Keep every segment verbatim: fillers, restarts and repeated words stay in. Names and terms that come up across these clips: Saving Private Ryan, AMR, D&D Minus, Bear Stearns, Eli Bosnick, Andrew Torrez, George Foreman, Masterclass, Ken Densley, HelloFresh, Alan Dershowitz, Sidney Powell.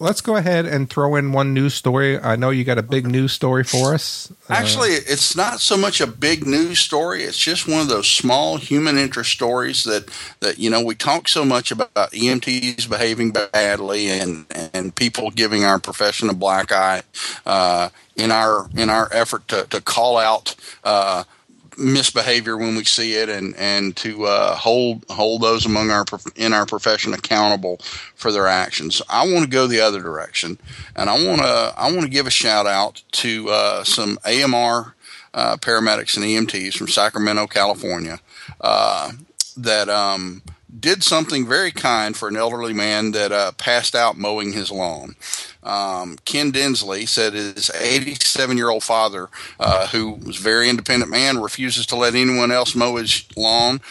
let's go ahead and throw in one news story. I know you got a big news story for us. Uh, Actually, it's not so much a big news story. It's just one of those small human interest stories that, that you know, we talk so much about E M Ts behaving badly and, and people giving our profession a black eye uh, in our in our effort to, to call out uh misbehavior when we see it, and and to uh, hold hold those among our in our profession accountable for their actions. I want to go the other direction, and I want to I want to give a shout out to uh, some A M R uh, paramedics and E M Ts from Sacramento, California, uh, that um, did something very kind for an elderly man that uh, passed out mowing his lawn. Um, Ken Densley said his eighty-seven-year-old father, uh, who was a very independent man, refuses to let anyone else mow his lawn,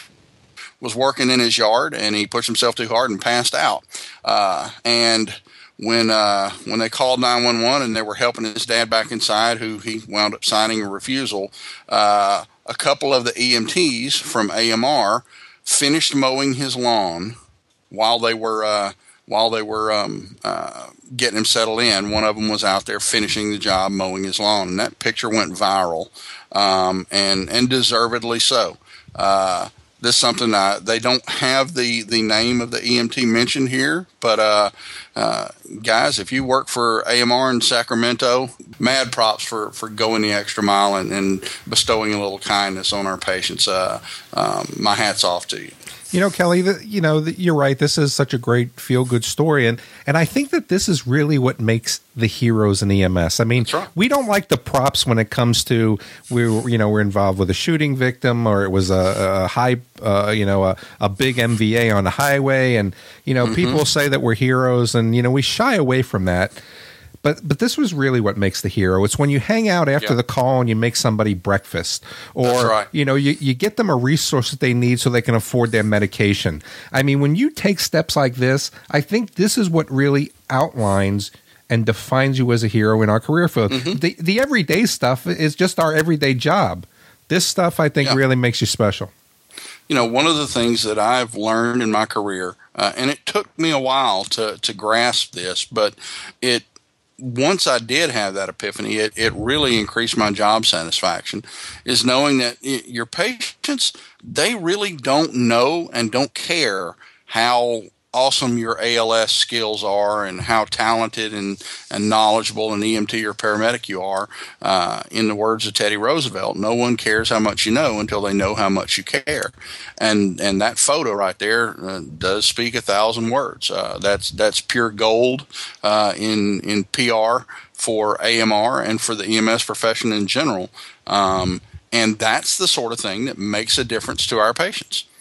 was working in his yard, and he pushed himself too hard and passed out. Uh, and when uh, when they called nine one one and they were helping his dad back inside, who he wound up signing a refusal, uh, a couple of the E M Ts from A M R finished mowing his lawn while they were uh, while they were um, uh, getting him settled in. One of them was out there finishing the job, mowing his lawn. And that picture went viral, um, and and deservedly so. Uh, this is something I, they don't have the, the name of the E M T mentioned here, but uh, uh, guys, if you work for A M R in Sacramento, mad props for, for going the extra mile and, and bestowing a little kindness on our patients. Uh, um, my hat's off to you. You know, Kelly, the, you know, the, you're right. This is such a great feel-good story. And, and I think that this is really what makes the heroes in E M S. I mean, right. We don't like the props when it comes to, we were, you know, we're involved with a shooting victim, or it was a, a high, uh, you know, a, a big M V A on the highway. And, you know, mm-hmm. people say that we're heroes, and, you know, we shy away from that. But but this was really what makes the hero. It's when you hang out after yep. the call and you make somebody breakfast, or right. you know, you, you get them a resource that they need so they can afford their medication. I mean, when you take steps like this, I think this is what really outlines and defines you as a hero in our career field. Mm-hmm. The the everyday stuff is just our everyday job. This stuff, I think, yeah. really makes you special. You know, one of the things that I've learned in my career, uh, and it took me a while to to grasp this, but it. Once I did have that epiphany, it, it really increased my job satisfaction, is knowing that your patients, they really don't know and don't care how awesome your A L S skills are and how talented and, and knowledgeable an E M T or paramedic you are. Uh, in the words of Teddy Roosevelt, no one cares how much you know until they know how much you care. And and that photo right there uh, does speak a thousand words. Uh, that's that's pure gold uh, in in P R for A M R and for the E M S profession in general. Um, and that's the sort of thing that makes a difference to our patients.